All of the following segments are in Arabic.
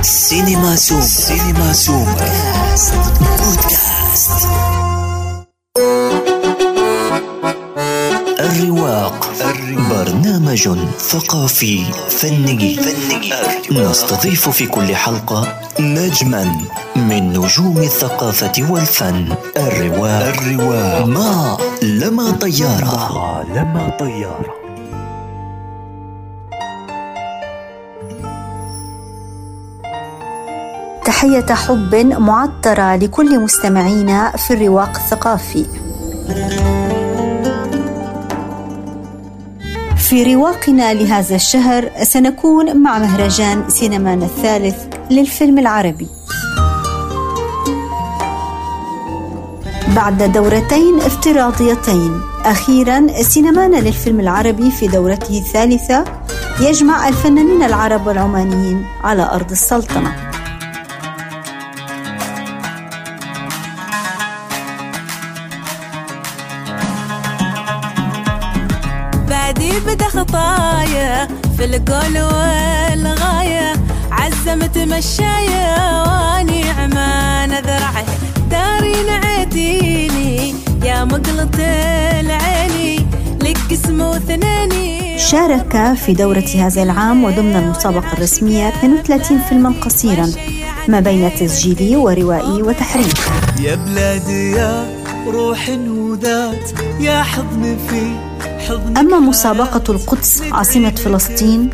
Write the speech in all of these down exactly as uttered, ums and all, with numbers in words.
سينما سوم سينما سوم بودكاست الرواق، برنامج ثقافي فني نستضيف في كل حلقة نجما من نجوم الثقافة والفن. الرواق, الرواق. ما لما طياره لما طياره تحية حب معطرة لكل مستمعينا في الرواق الثقافي. في رواقنا لهذا الشهر سنكون مع مهرجان سينمانا الثالث للفيلم العربي. بعد دورتين افتراضيتين، أخيراً سينمانا للفيلم العربي في دورته الثالثة يجمع الفنانين العرب والعمانيين على أرض السلطنة. في القول والغاية عزمت مشاية واني عمان ذرعي داري نعديني يا مقلط العيني لك اسم وثناني. شارك في دورة هذا العام وضمن المسابقة الرسمية اثنين وثلاثين فيلما قصيرا ما بين تسجيلي وروائي وتحريك. يا بلادي يا روح نودات يا حضن في. أما مسابقة القدس عاصمة فلسطين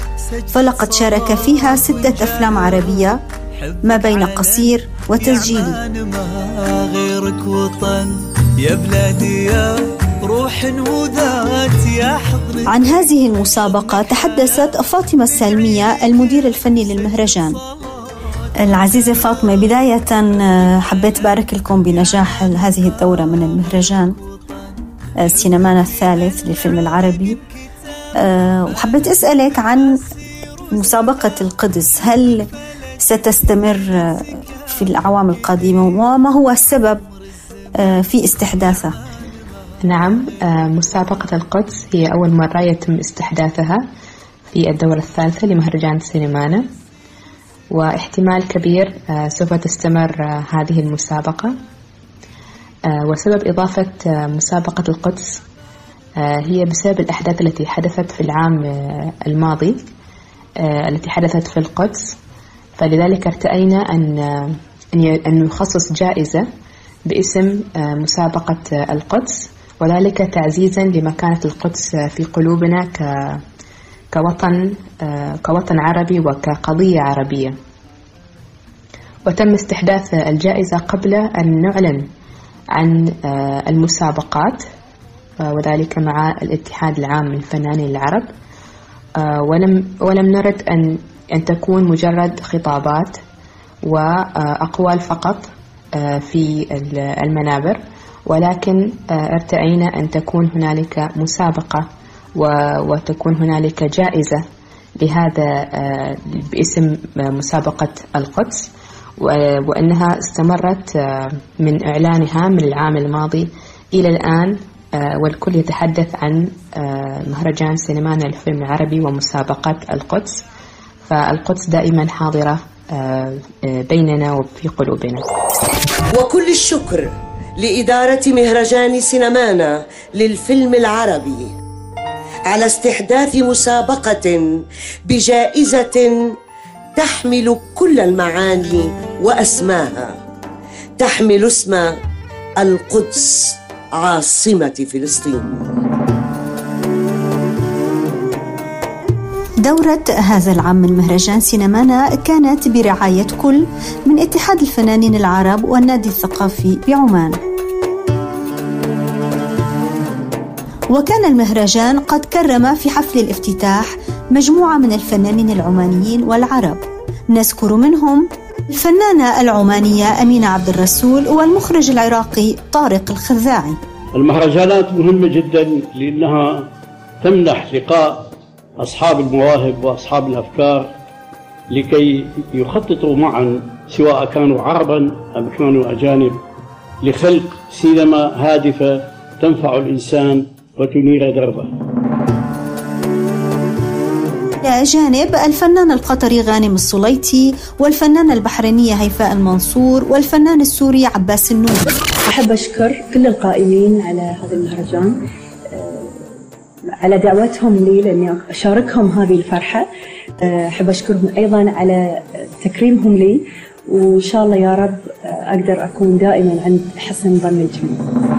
فلقد شارك فيها ستة أفلام عربية ما بين قصير وتسجيلي. عن هذه المسابقة تحدثت فاطمة السالمية المدير الفني للمهرجان. العزيزة فاطمة، بداية حبيت أبارك لكم بنجاح هذه الدورة من المهرجان سينمانا الثالث للفيلم العربي، أه وحبيت أسألك عن مسابقة القدس، هل ستستمر في الأعوام القادمة وما هو السبب في استحداثها؟ نعم، مسابقة القدس هي أول مرة يتم استحداثها في الدورة الثالثة لمهرجان سينمانا، واحتمال كبير سوف تستمر هذه المسابقة. وسبب إضافة مسابقة القدس هي بسبب الأحداث التي حدثت في العام الماضي التي حدثت في القدس، فلذلك ارتأينا أن أن نخصص جائزة باسم مسابقة القدس، وذلك تعزيزا لمكانة القدس في قلوبنا كوطن كوطن عربي وكقضية عربية. وتم استحداث الجائزة قبل أن نعلن عن المسابقات، وذلك مع الاتحاد العام للفنانين العرب، ولم ولم نرد أن أن تكون مجرد خطابات وأقوال فقط في المنابر، ولكن ارتأينا أن تكون هنالك مسابقة وتكون هنالك جائزة لهذا باسم مسابقة القدس، وأنها استمرت من إعلانها من العام الماضي إلى الآن، والكل يتحدث عن مهرجان سينمانا للفيلم العربي ومسابقة القدس، فالقدس دائما حاضرة بيننا وفي قلوبنا. وكل الشكر لإدارة مهرجان سينمانا للفيلم العربي على استحداث مسابقة بجائزة تحمل كل المعاني وأسماها، تحمل اسم القدس عاصمة فلسطين. دورة هذا العام من مهرجان سينمانا كانت برعاية كل من اتحاد الفنانين العرب والنادي الثقافي بعمان. وكان المهرجان قد كرم في حفل الافتتاح مجموعة من الفنانين العمانيين والعرب، نذكر منهم الفنانة العمانية أمينة عبد الرسول والمخرج العراقي طارق الخذاعي. المهرجانات مهمة جدا لأنها تمنح لقاء أصحاب المواهب وأصحاب الأفكار لكي يخططوا معا، سواء كانوا عربا أم كانوا أجانب، لخلق سينما هادفة تنفع الإنسان وتنير دربه. جانب الفنان القطري غانم السليطي والفنانة البحرينية هيفاء المنصور والفنان السوري عباس النور. أحب أشكر كل القائمين على هذا المهرجان على دعوتهم لي لأني أشاركهم هذه الفرحة. أحب أشكرهم أيضا على تكريمهم لي، وإن شاء الله يا رب أقدر أكون دائما عند حسن ظن الجميع.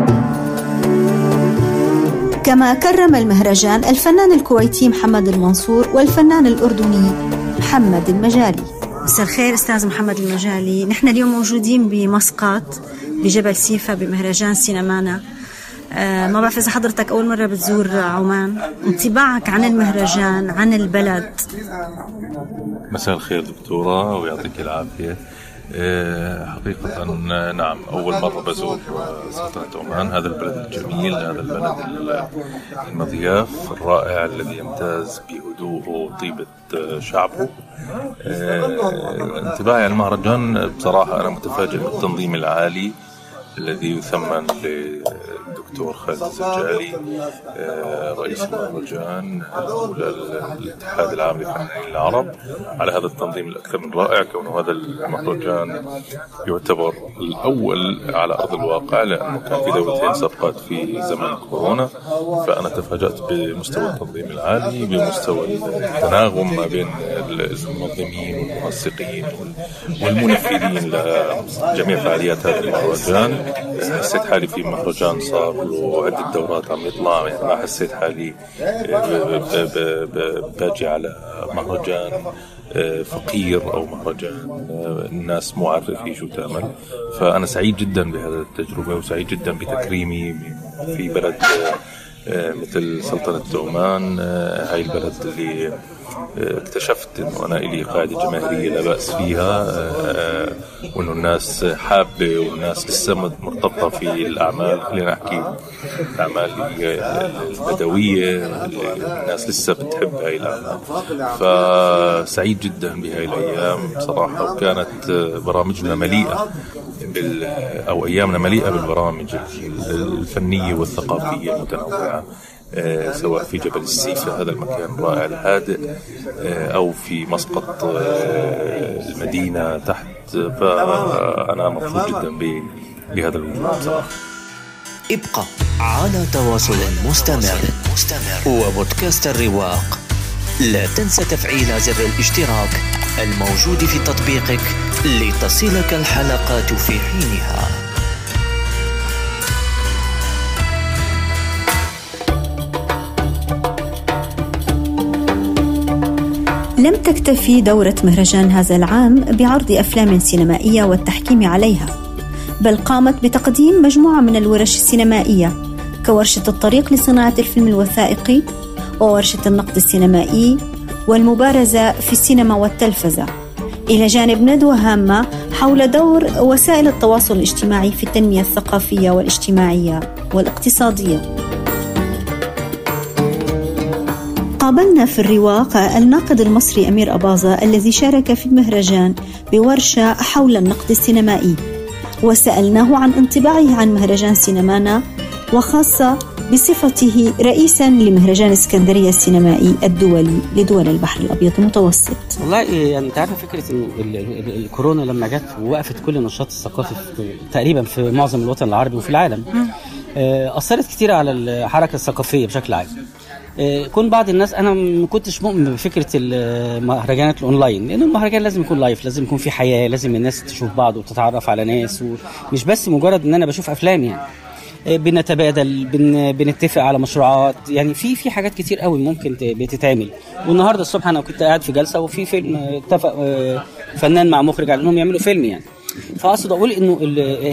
كما كرم المهرجان الفنان الكويتي محمد المنصور والفنان الأردني محمد المجالي. مساء الخير أستاذ محمد المجالي، نحن اليوم موجودين بمسقط بجبل سيفا بمهرجان سينمانا. آه ما بعرف إذا حضرتك أول مرة بتزور عمان، انطباعك عن المهرجان عن البلد؟ مساء الخير دكتورة ويعطيك العافية. حقيقة نعم، أول مرة بزور سلطنة عمان، هذا البلد الجميل، هذا البلد المضياف الرائع الذي يمتاز بهدوءه وطيبة شعبه. انطباعي عن المهرجان بصراحة أنا متفاجئ بالتنظيم العالي الذي يثمن للدكتور خالد الزجالي رئيس المهرجان والاتحاد العام لفنانين العرب على هذا التنظيم الأكثر من رائع، كون هذا المهرجان يعتبر الأول على أرض الواقع لأنه كان في دولتين سبقات في زمن كورونا. فأنا تفاجأت بمستوى التنظيم العالي، بمستوى التناغم ما بين المنظمين والمنسقين والمنفذين لجميع فعاليات هذا المهرجان. حسيت حالي في مهرجان صار له عدة دورات عم يطلع، يعني ما حسيت حالي باجي على مهرجان فقير أو مهرجان الناس مو عارفة فيه شو تعمل. فأنا سعيد جدا بهذه التجربة وسعيد جدا بتكريمي في بلد مثل سلطنة عمان. هاي البلد اللي اكتشفت أنه أنا إلي قاعدة جماهيرية لا بأس فيها، وأنه الناس حابة والناس لسه مرتبطة في الأعمال، خلينا نحكي الأعمال البدوية، الناس لسه بتحب هاي الأعمال. فسعيد جدا بهاي الأيام بصراحة، وكانت برامجنا مليئة بال أو أيامنا مليئة بالبرامج الفنية والثقافية المتنوعة، سواء في جبل السيفة هذا المكان الرائع الهادئ أو في مسقط المدينة تحت. فأنا مبسوط جدا بهذا الوجود صراحة. ابقى على تواصل مستمر وبودكاست الرواق. لا تنسى تفعيل زر الاشتراك الموجود في تطبيقك لتصلك الحلقات في حينها. لم تكتفي دورة مهرجان هذا العام بعرض أفلام سينمائية والتحكيم عليها، بل قامت بتقديم مجموعة من الورش السينمائية كورشة الطريق لصناعة الفيلم الوثائقي، وورشة النقد السينمائي والمبارزة في السينما والتلفزة، إلى جانب ندوة هامة حول دور وسائل التواصل الاجتماعي في التنمية الثقافية والاجتماعية والاقتصادية. قابلنا في الرواق الناقد المصري أمير أبازة الذي شارك في المهرجان بورشة حول النقد السينمائي، وسألناه عن انطباعه عن مهرجان سينمانا، وخاصة بصفته رئيسا لمهرجان اسكندرية السينمائي الدولي لدول البحر الأبيض المتوسط. والله يعني تعرف فكرة الكورونا لما جت ووقفت كل النشاط الثقافي تقريبا في معظم الوطن العربي وفي العالم، أثرت كتير على الحركة الثقافية بشكل عام. كون بعض الناس انا ما كنتش مؤمن بفكره المهرجانات الاونلاين، لان المهرجان لازم يكون لايف، لازم يكون في حياه، لازم الناس تشوف بعض وتتعرف على ناس، ومش بس مجرد ان انا بشوف افلام. يعني بنتبادل، بن بنتفق على مشروعات، يعني في في حاجات كتير قوي ممكن بتتعمل. والنهارده الصبح انا كنت قاعد في جلسه وفي فيلم اتفق فنان مع مخرج على انهم يعملوا فيلم. يعني فاقصد اقول انه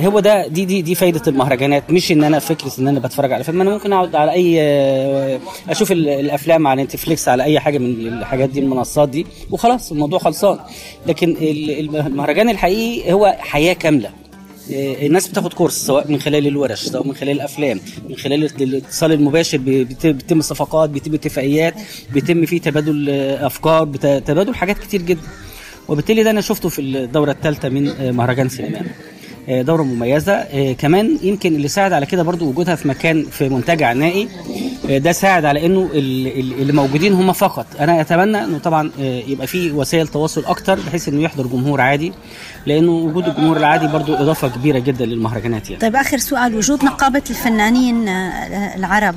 هو ده دي دي دي فايده المهرجانات، مش ان انا فكره ان انا بتفرج على فيلم. انا ممكن اقعد على اي اشوف الافلام على نتفليكس، على اي حاجه من الحاجات دي، المنصات دي، وخلاص الموضوع خلصان. لكن المهرجان الحقيقي هو حياه كامله، الناس بتاخد كورس، سواء من خلال الورش، سواء من خلال الافلام، من خلال الاتصال المباشر بيتم صفقات، بيتم اتفاقيات، بيتم فيه تبادل افكار، تبادل حاجات كتير جدا. وبالتالي ده أنا شفته في الدورة الثالثة من مهرجان سينمانا، دورة مميزة. كمان يمكن اللي ساعد على كده برضو وجودها في مكان في منتجع نائي، ده ساعد على انه اللي موجودين هم فقط. انا اتمنى انه طبعا يبقى في وسائل تواصل اكتر بحيث انه يحضر جمهور عادي، لانه وجود الجمهور العادي برضو اضافه كبيره جدا للمهرجانات يعني. طيب اخر سؤال، وجود نقابه الفنانين العرب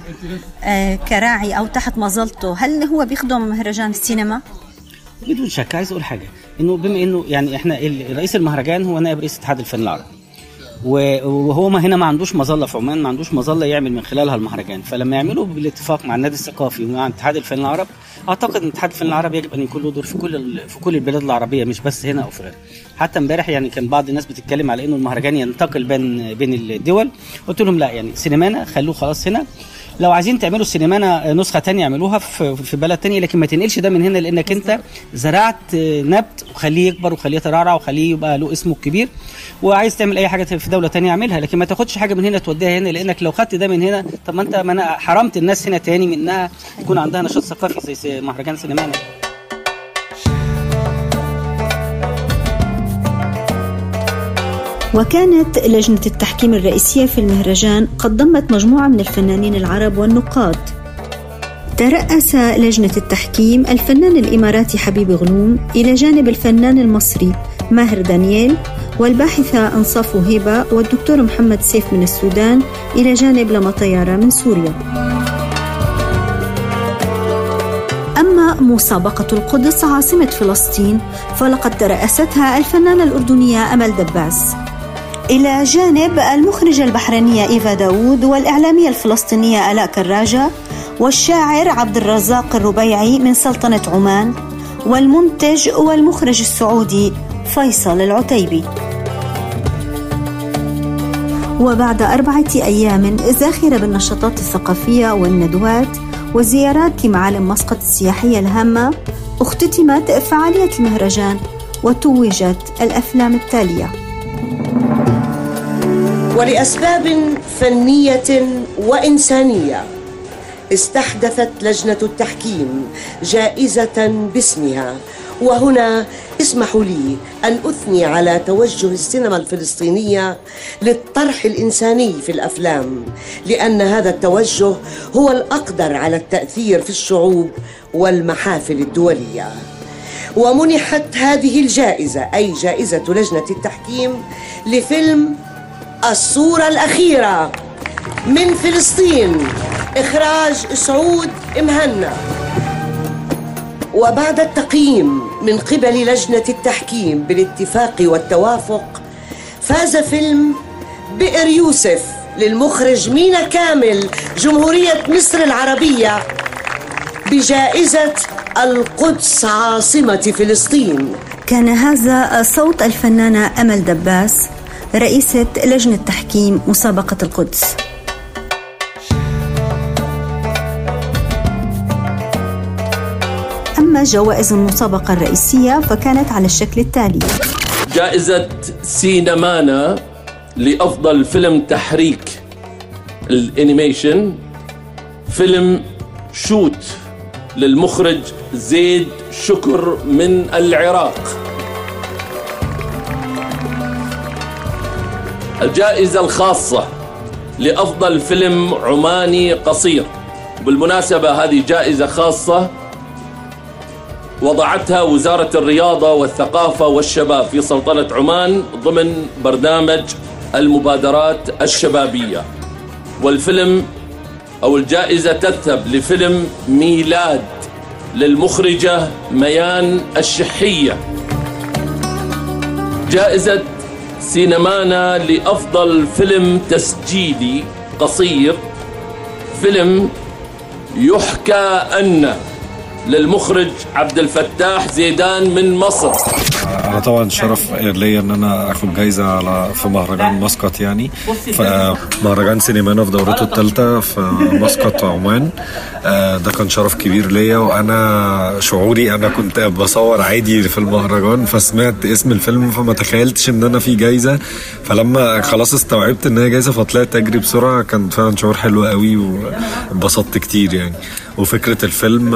كراعي او تحت مظلته هل هو بيخدم مهرجان السينما؟ بدون شك. عايز اقول حاجه، انه بما انه يعني احنا رئيس المهرجان هو نائب رئيس اتحاد الفن العربي، وهو ما هنا ما عندوش مظله في عمان، ما عندوش مظله يعمل من خلالها المهرجان، فلما يعملوا بالاتفاق مع النادي الثقافي ومع اتحاد الفن العربي، اعتقد ان اتحاد الفن العربي يجب ان يكون له دور في كل في كل البلاد العربيه، مش بس هنا او في غيرها. حتى امبارح يعني كان بعض الناس بتتكلم على انه المهرجان ينتقل بين بين الدول، قلت لهم لا، يعني سينمانا خلوه خلاص هنا، لو عايزين تعملوا سينمانا نسخه ثانيه اعملوها في في بلد ثانيه، لكن ما تنقلش ده من هنا، لانك انت زرعت نبت وخليه يكبر وخليه يترعرع وخليه يبقى له اسمه الكبير، وعايز تعمل اي حاجه في دوله ثانيه اعملها، لكن ما تاخدش حاجه من هنا توديها هنا، لانك لو خدت ده من هنا طب ما انت ما انا حرمت الناس هنا ثاني من انها يكون عندها نشاط ثقافي زي مهرجان سينمانا. وكانت لجنة التحكيم الرئيسية في المهرجان قد ضمت مجموعة من الفنانين العرب والنقاد. ترأس لجنة التحكيم الفنان الإماراتي حبيب غنوم إلى جانب الفنان المصري ماهر دانيال والباحثة أنصاف هبة والدكتور محمد سيف من السودان، إلى جانب لما طياره من سوريا. أما مسابقة القدس عاصمة فلسطين فلقد ترأستها الفنانة الأردنية أمل دباس، إلى جانب المخرجة البحرينية إيفا داود والإعلامية الفلسطينية ألاء كراجة والشاعر عبد الرزاق الربيعي من سلطنة عمان والمنتج والمخرج السعودي فيصل العتيبي. وبعد أربعة أيام زاخرة بالنشاطات الثقافية والندوات وزيارات لمعالم مسقط السياحية الهامة اختتمت فعالية المهرجان وتوجت الأفلام التالية. ولأسباب فنية وإنسانية استحدثت لجنة التحكيم جائزة باسمها، وهنا اسمحوا لي أن أثني على توجه السينما الفلسطينية للطرح الإنساني في الأفلام، لأن هذا التوجه هو الأقدر على التأثير في الشعوب والمحافل الدولية. ومنحت هذه الجائزة، أي جائزة لجنة التحكيم، لفيلم الصورة الأخيرة من فلسطين، إخراج سعود إمهنة. وبعد التقييم من قبل لجنة التحكيم بالاتفاق والتوافق، فاز فيلم بئر يوسف للمخرج مينا كامل جمهورية مصر العربية بجائزة القدس عاصمة فلسطين. كان هذا صوت الفنانة أمل دباس رئيسة لجنة تحكيم مسابقة القدس. أما جوائز المسابقة الرئيسية فكانت على الشكل التالي: جائزة سينمانا لأفضل فيلم تحريك الانيميشن، فيلم شوت للمخرج زيد شكر من العراق. الجائزة الخاصة لأفضل فيلم عماني قصير، بالمناسبة هذه جائزة خاصة وضعتها وزارة الرياضة والثقافة والشباب في سلطنة عمان ضمن برنامج المبادرات الشبابية. والفيلم أو الجائزة تذهب لفيلم ميلاد للمخرجة ميان الشحية. جائزة سينمانا لأفضل فيلم تسجيلي قصير، فيلم يحكى أن للمخرج عبد الفتاح زيدان من مصر. أنا طبعا شرف ليا إن أنا أخذ جايزة على في مهرجان مسقط، يعني فمهرجان سينمانا في دورته الثالثة في مسقط عمان، ده كان شرف كبير ليا. وأنا شعوري أنا كنت بصور عادي في المهرجان فسمعت اسم الفيلم فما تخيلتش إن أنا في جايزة، فلما خلاص استوعبت إن هي جايزة فطلعت أجري بسرعة، كان فعلا شعور حلو قوي وانبسطت كتير يعني. وفكرة الفيلم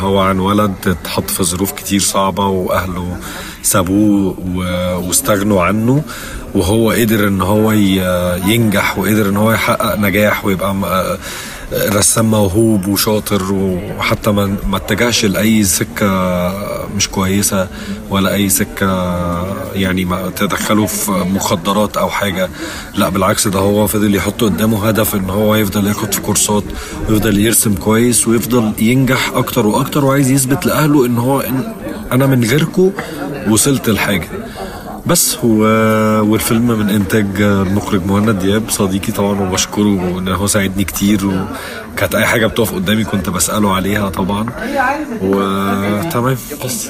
هو عن ولد اتحط في ظروف كتير صعبة وأهله سابوه واستغنوا عنه، وهو قدر إن هو ينجح وقدر إن هو يحقق نجاح ويبقى رسام موهوب وشاطر، وحتى ما اتجهش لأي سكة مش كويسة ولا أي سكة يعني ما تدخله في مخدرات أو حاجة، لا بالعكس ده هو فضل يحط قدامه هدف إن هو يفضل ياخد في كورسات ويفضل يرسم كويس ويفضل ينجح أكتر وأكتر، وعايز يثبت لأهله إن هو إن أنا من غيركم وصلت لحاجة. بس هو والفيلم من إنتاج المخرج مهند دياب صديقي طبعا، وبشكره وإن هو ساعدني كتير، وكانت أي حاجة بتقف قدامي كنت بسأله عليها طبعا. وتمام. بس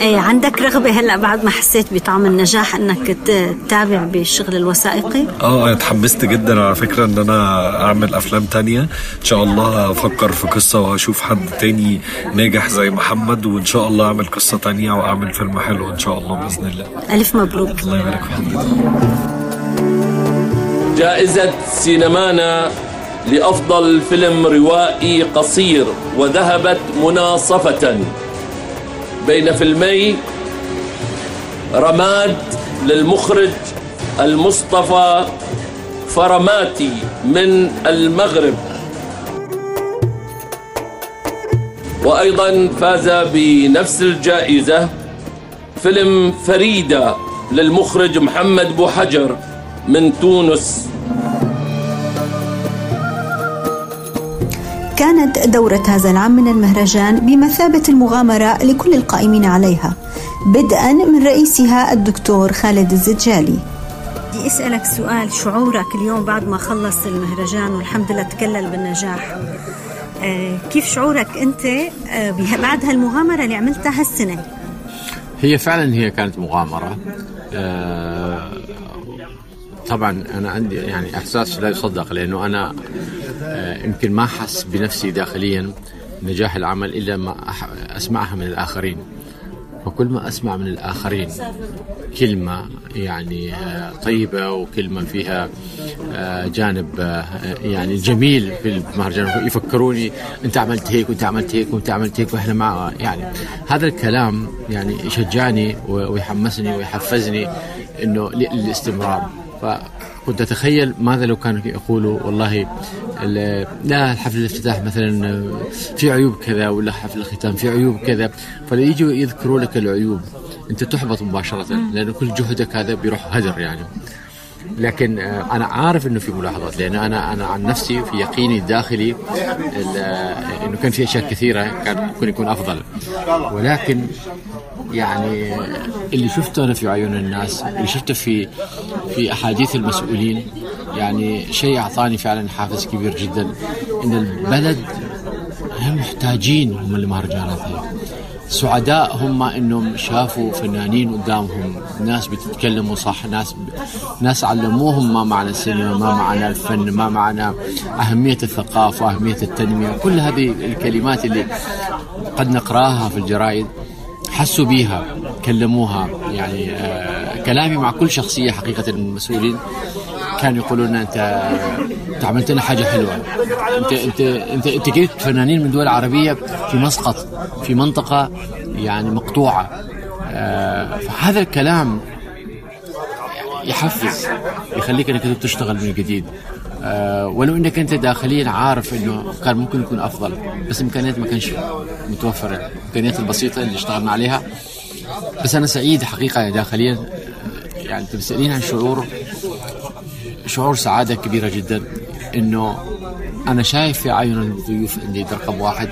إيه، عندك رغبة هلأ بعد ما حسيت بطعم النجاح إنك تتابع بالشغل الوثائقي؟ آه اتحمست جدا على فكرة إن أنا أعمل أفلام تانية إن شاء الله، أفكر في قصة وأشوف حد تاني ناجح زي محمد، وإن شاء الله أعمل قصة تانية وأعمل فيلم حلو إن شاء الله بإذن الله. ألف مبروك. الله يبارك فيك. جائزة سينمانا لأفضل فيلم روائي قصير، وذهبت مناصفة بين فيلمي رماد للمخرج المصطفى فرماتي من المغرب، وأيضا فاز بنفس الجائزة فيلم فريدة للمخرج محمد بوحجر من تونس. كانت دورة هذا العام من المهرجان بمثابة المغامرة لكل القائمين عليها، بدءا من رئيسها الدكتور خالد الزجالي. بدي أسألك سؤال، شعورك اليوم بعد ما خلص المهرجان والحمد لله تكلل بالنجاح، آه كيف شعورك أنت آه بعد هالمغامرة اللي عملتها هالسنة؟ هي فعلا هي كانت مغامرة، آه طبعا أنا عندي يعني إحساس لا يصدق، لأنه أنا يمكن ما أحس بنفسي داخليا نجاح العمل إلا ما أسمعها من الآخرين، وكل ما أسمع من الآخرين كلمة يعني طيبة وكلمة فيها جانب يعني جميل في المهرجان، يفكروني أنت عملت هيك وأنت عملت هيك وأنت عملت هيك وإحنا مع، يعني هذا الكلام يعني يشجعني ويحمسني ويحفزني إنه للاستمرار. فكنت أتخيل ماذا لو كانوا يقولوا والله لا حفل الافتتاح مثلا في عيوب كذا، ولا حفل الختام في عيوب كذا، فليجوا يذكروا لك العيوب أنت تحبط مباشرة، لأن كل جهدك هذا بيروح هدر يعني. لكن أنا عارف إنه في ملاحظات، لأن أنا أنا عن نفسي في يقيني الداخلي إنه كان في أشياء كثيرة كان ممكن يكون أفضل، ولكن يعني اللي شفته أنا في عيون الناس، اللي شفته في في أحاديث المسؤولين، يعني شيء أعطاني فعلا حافز كبير جدا إن البلد هم محتاجين، هم المهرجانات سعداء، هم إنهم شافوا فنانين قدامهم، ناس بتتكلموا صح، ناس ناس علموهم ما معنى السينما، ما معنى الفن، ما معنى أهمية الثقافة، أهمية التنمية، كل هذه الكلمات اللي قد نقراها في الجرائد حسوا بيها، كلموها يعني. آه كلامي مع كل شخصية حقيقة المسؤولين كانوا يقولون أنت عملت لنا حاجة حلوة، أنت أنت أنت أنت جبت فنانين من دول عربية في مسقط، في منطقة يعني مقطوعة. آه فهذا الكلام يحفز، يخليك أنك تشتغل من جديد، آه ولو أنك أنت داخليا عارف أنه كان ممكن يكون أفضل، بس إمكانيات ما كانش متوفرة، الإمكانيات البسيطة اللي اشتغلنا عليها. بس أنا سعيد حقيقة داخليا، يعني تسألين عن شعور، شعور سعادة كبيرة جدا إنه أنا شايف في عيون الضيوف اللي رقم واحد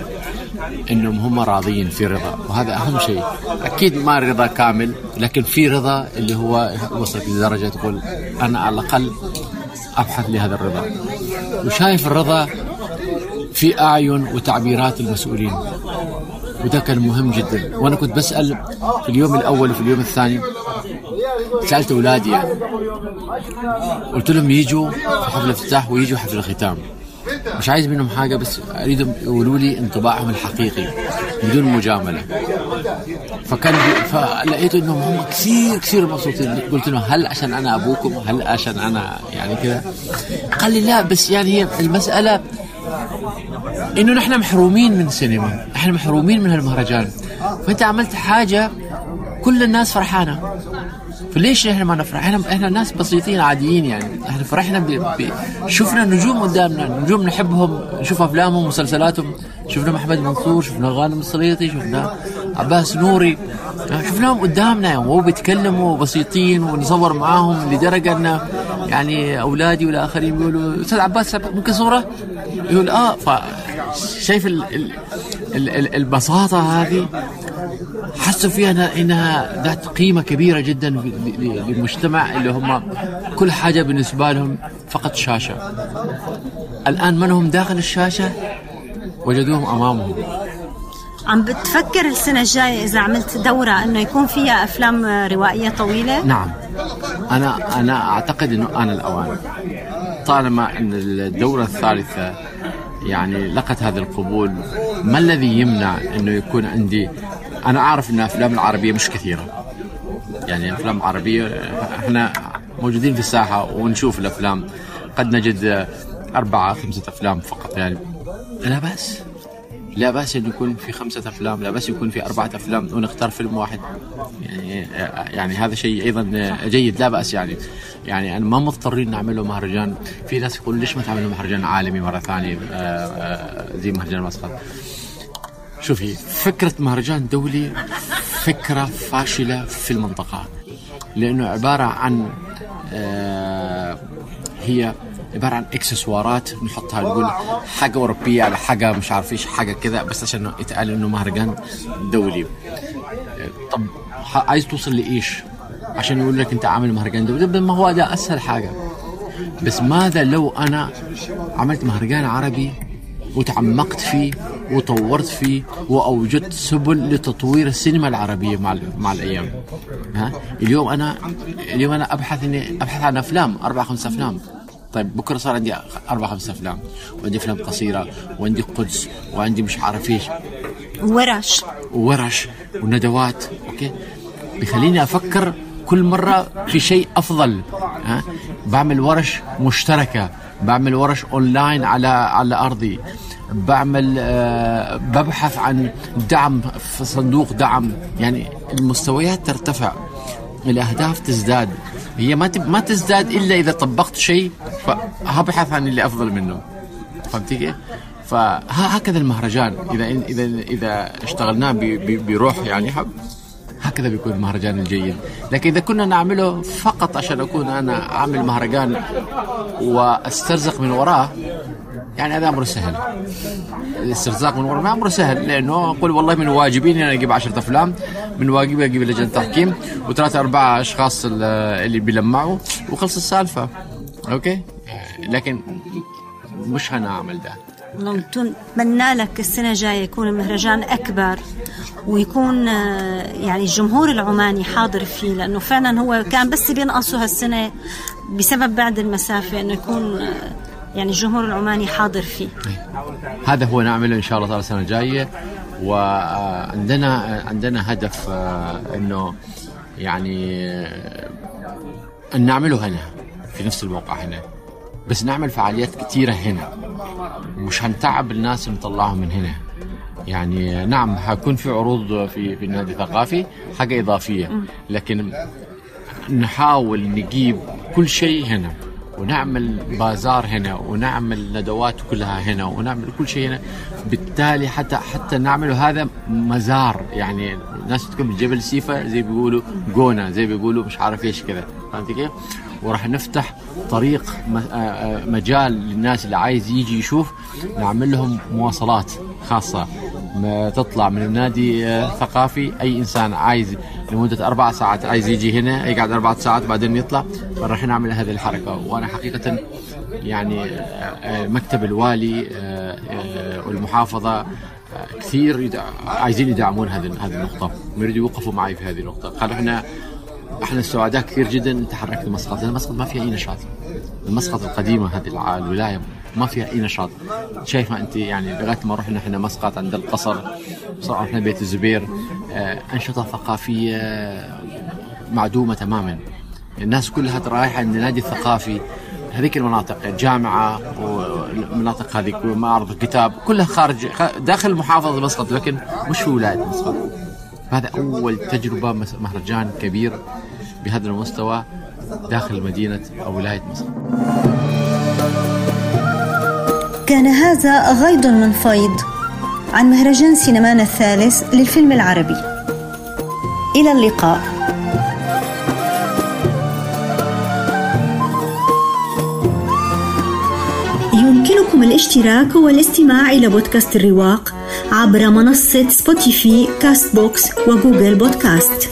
إنهم هم راضيين، في رضا، وهذا أهم شيء. أكيد ما رضا كامل، لكن في رضا اللي هو وصلت لدرجة تقول أنا على الأقل أبحث لهذا الرضا، وشايف الرضا في أعين وتعبيرات المسؤولين، وده كان مهم جدا. وأنا كنت بسأل في اليوم الأول وفي اليوم الثاني، سألت أولادي يعني قلت لهم يجوا حفل الافتتاح ويجوا حفل الختام، مش عايز منهم حاجة، بس أريدهم يقولوا لي انطباعهم الحقيقي بدون مجاملة. فكان فلقيت إنهم هم كثير كثير مبسوطين. قلت لهم هل عشان أنا أبوكم، هل عشان أنا يعني كذا؟ قال لي لا، بس يعني هي المسألة إنه نحن محرومين من السينما، نحن محرومين من هالمهرجان، فأنت عملت حاجة كل الناس فرحانه، فليش نحن ما نفرح؟ احنا احنا ناس بسيطين عاديين يعني، احنا فرحنا ب... ب... شفنا نجوم قدامنا، نجوم نحبهم، نشوف افلامهم ومسلسلاتهم، شفنا محمد المنصور، شفنا غانم السليطي، شفنا عباس نوري، شفناهم قدامنا يعني، وهو بيتكلموا بسيطين ونصور معاهم، لدرجه ان يعني اولادي والاخرين يقولوا استاذ عباس ممكن صوره؟ يقول اه. فشايف ال... ال... ال... البساطه هذه، حسوا فيها انها ذات قيمه كبيره جدا للمجتمع، اللي هم كل حاجه بالنسبه لهم فقط شاشه. الان من هم داخل الشاشه وجدوهم امامهم. عم بتفكر السنه الجايه اذا عملت دوره انه يكون فيها افلام روائيه طويله؟ نعم، انا انا اعتقد انه انا الاوان، طالما ان الدوره الثالثه يعني لقت هذا القبول. ما الذي يمنع انه يكون عندي؟ انا اعرف ان الافلام العربيه مش كثيره، يعني الافلام العربيه احنا موجودين في الساحه ونشوف الافلام، قد نجد اربعه خمسه افلام فقط يعني. لا باس لا باس ان يكون في خمسه افلام، لا باس يكون في اربعه افلام ونختار فيلم واحد يعني، يعني هذا شيء ايضا جيد، لا باس يعني. يعني انا ما مضطرين نعمله مهرجان. في ناس يقول ليش ما تعملوا مهرجان عالمي مره ثانيه زي مهرجان مسقط؟ شوفي، فكرة مهرجان دولي فكرة فاشلة في المنطقة، لأنه عبارة عن آه هي عبارة عن اكسسوارات نحطها، نقول حاجة أوروبية على حاجة مش عارف إيش حاجة كذا، بس عشان يتقال إنه مهرجان دولي. طب عايز توصل لإيش عشان يقول لك أنت عامل مهرجان دولي؟ ما هو ده أسهل حاجة. بس ماذا لو أنا عملت مهرجان عربي وتعمقت فيه وطورت فيه وأوجدت سبل لتطوير السينما العربية مع مع الأيام؟ ها اليوم أنا اليوم أنا أبحث إني أبحث عن أفلام أربع خمس أفلام، طيب بكرة صار عندي أربع خمس أفلام، وعندي أفلام قصيرة، وعندي قدس، وعندي مش عارف إيش، ورش ورش وندوات. أوكي، بيخليني أفكر كل مرة في شيء أفضل. ها بعمل ورش مشتركة، بعمل ورش أونلاين على على أرضي، بعمل أه ببحث عن دعم في صندوق دعم، يعني المستويات ترتفع، الأهداف تزداد. هي ما ما تزداد إلا إذا طبقت شيء فهبحث عن اللي أفضل منه، فهمتي كيف؟ فهكذا المهرجان إذا إذا إذا اشتغلناه بروح يعني حب، هكذا بيكون المهرجان الجيد. لكن إذا كنا نعمله فقط عشان أكون أنا أعمل مهرجان وأسترزق من وراه، يعني هذا أمر سهل. الاسترزاق من وراه ما أمر سهل، لأنه أقول والله من واجبين أنا أجيب عشرة أفلام، من واجبي أجيب لجنة تحكيم وثلاثة أربعة أشخاص اللي بيلمعوا وخلص السالفة. أوكي، لكن مش هنعمل ده. نتمنى لك السنة الجاية يكون المهرجان أكبر، ويكون يعني الجمهور العماني حاضر فيه، لأنه فعلا هو كان بس بينقصه هالسنة بسبب بعد المسافة، أنه يكون يعني الجمهور العماني حاضر فيه. هذا هو نعمله إن شاء الله طال السنة الجاية. وعندنا عندنا هدف أنه يعني أن نعمله هنا في نفس الموقع هنا، بس نعمل فعاليات كثيرة هنا، مش هنتعب الناس ونطلعهم من هنا يعني. نعم هكون في عروض في في النادي الثقافي حاجة إضافية، لكن نحاول نجيب كل شيء هنا، ونعمل بازار هنا، ونعمل ندوات كلها هنا، ونعمل كل شيء هنا. بالتالي حتى حتى نعمل هذا مزار، يعني الناس تكون بجبل سيفا زي بيقولوا جونا، زي بيقولوا مش عارف ايش كذا، فهمت كيف؟ وراح نفتح طريق مجال للناس اللي عايز يجي يشوف، نعمل لهم مواصلات خاصة ما تطلع من النادي الثقافي. أي إنسان عايز لمدة أربع ساعات عايز يجي هنا يقعد أربع ساعات بعدين يطلع، فراح نعمل هذه الحركة. وأنا حقيقة يعني مكتب الوالي والمحافظة كثير يدع... عايزين يدعمون هذه هذه النقطة، يريدوا يوقفوا معي في هذه النقطة. قالوا احنا احنا السعداء كثير جدا تحركت مسقط، لأن مسقط ما فيها اي نشاط. المسقط القديمه هذه الولايه ما فيها اي نشاط، شايفه انت يعني. لغايه ما رحنا احنا مسقط عند القصر، رحنا بيت الزبير، انشطه ثقافيه معدومه تماما. الناس كلها رايحه عند النادي الثقافي، هذيك المناطق جامعه والمناطق هذيك ومعرض الكتاب كلها خارج داخل محافظه مسقط، لكن مش ولايه مسقط. فهذا أول تجربة مهرجان كبير بهذا المستوى داخل مدينة أو ولاية مصر. كان هذا غيض منفيض عن مهرجان سينمانا الثالث للفيلم العربي. إلى اللقاء. يمكنكم الاشتراك والاستماع إلى بودكاست الرواق عبر منصة سبوتيفي، كاست بوكس وجوجل بودكاست.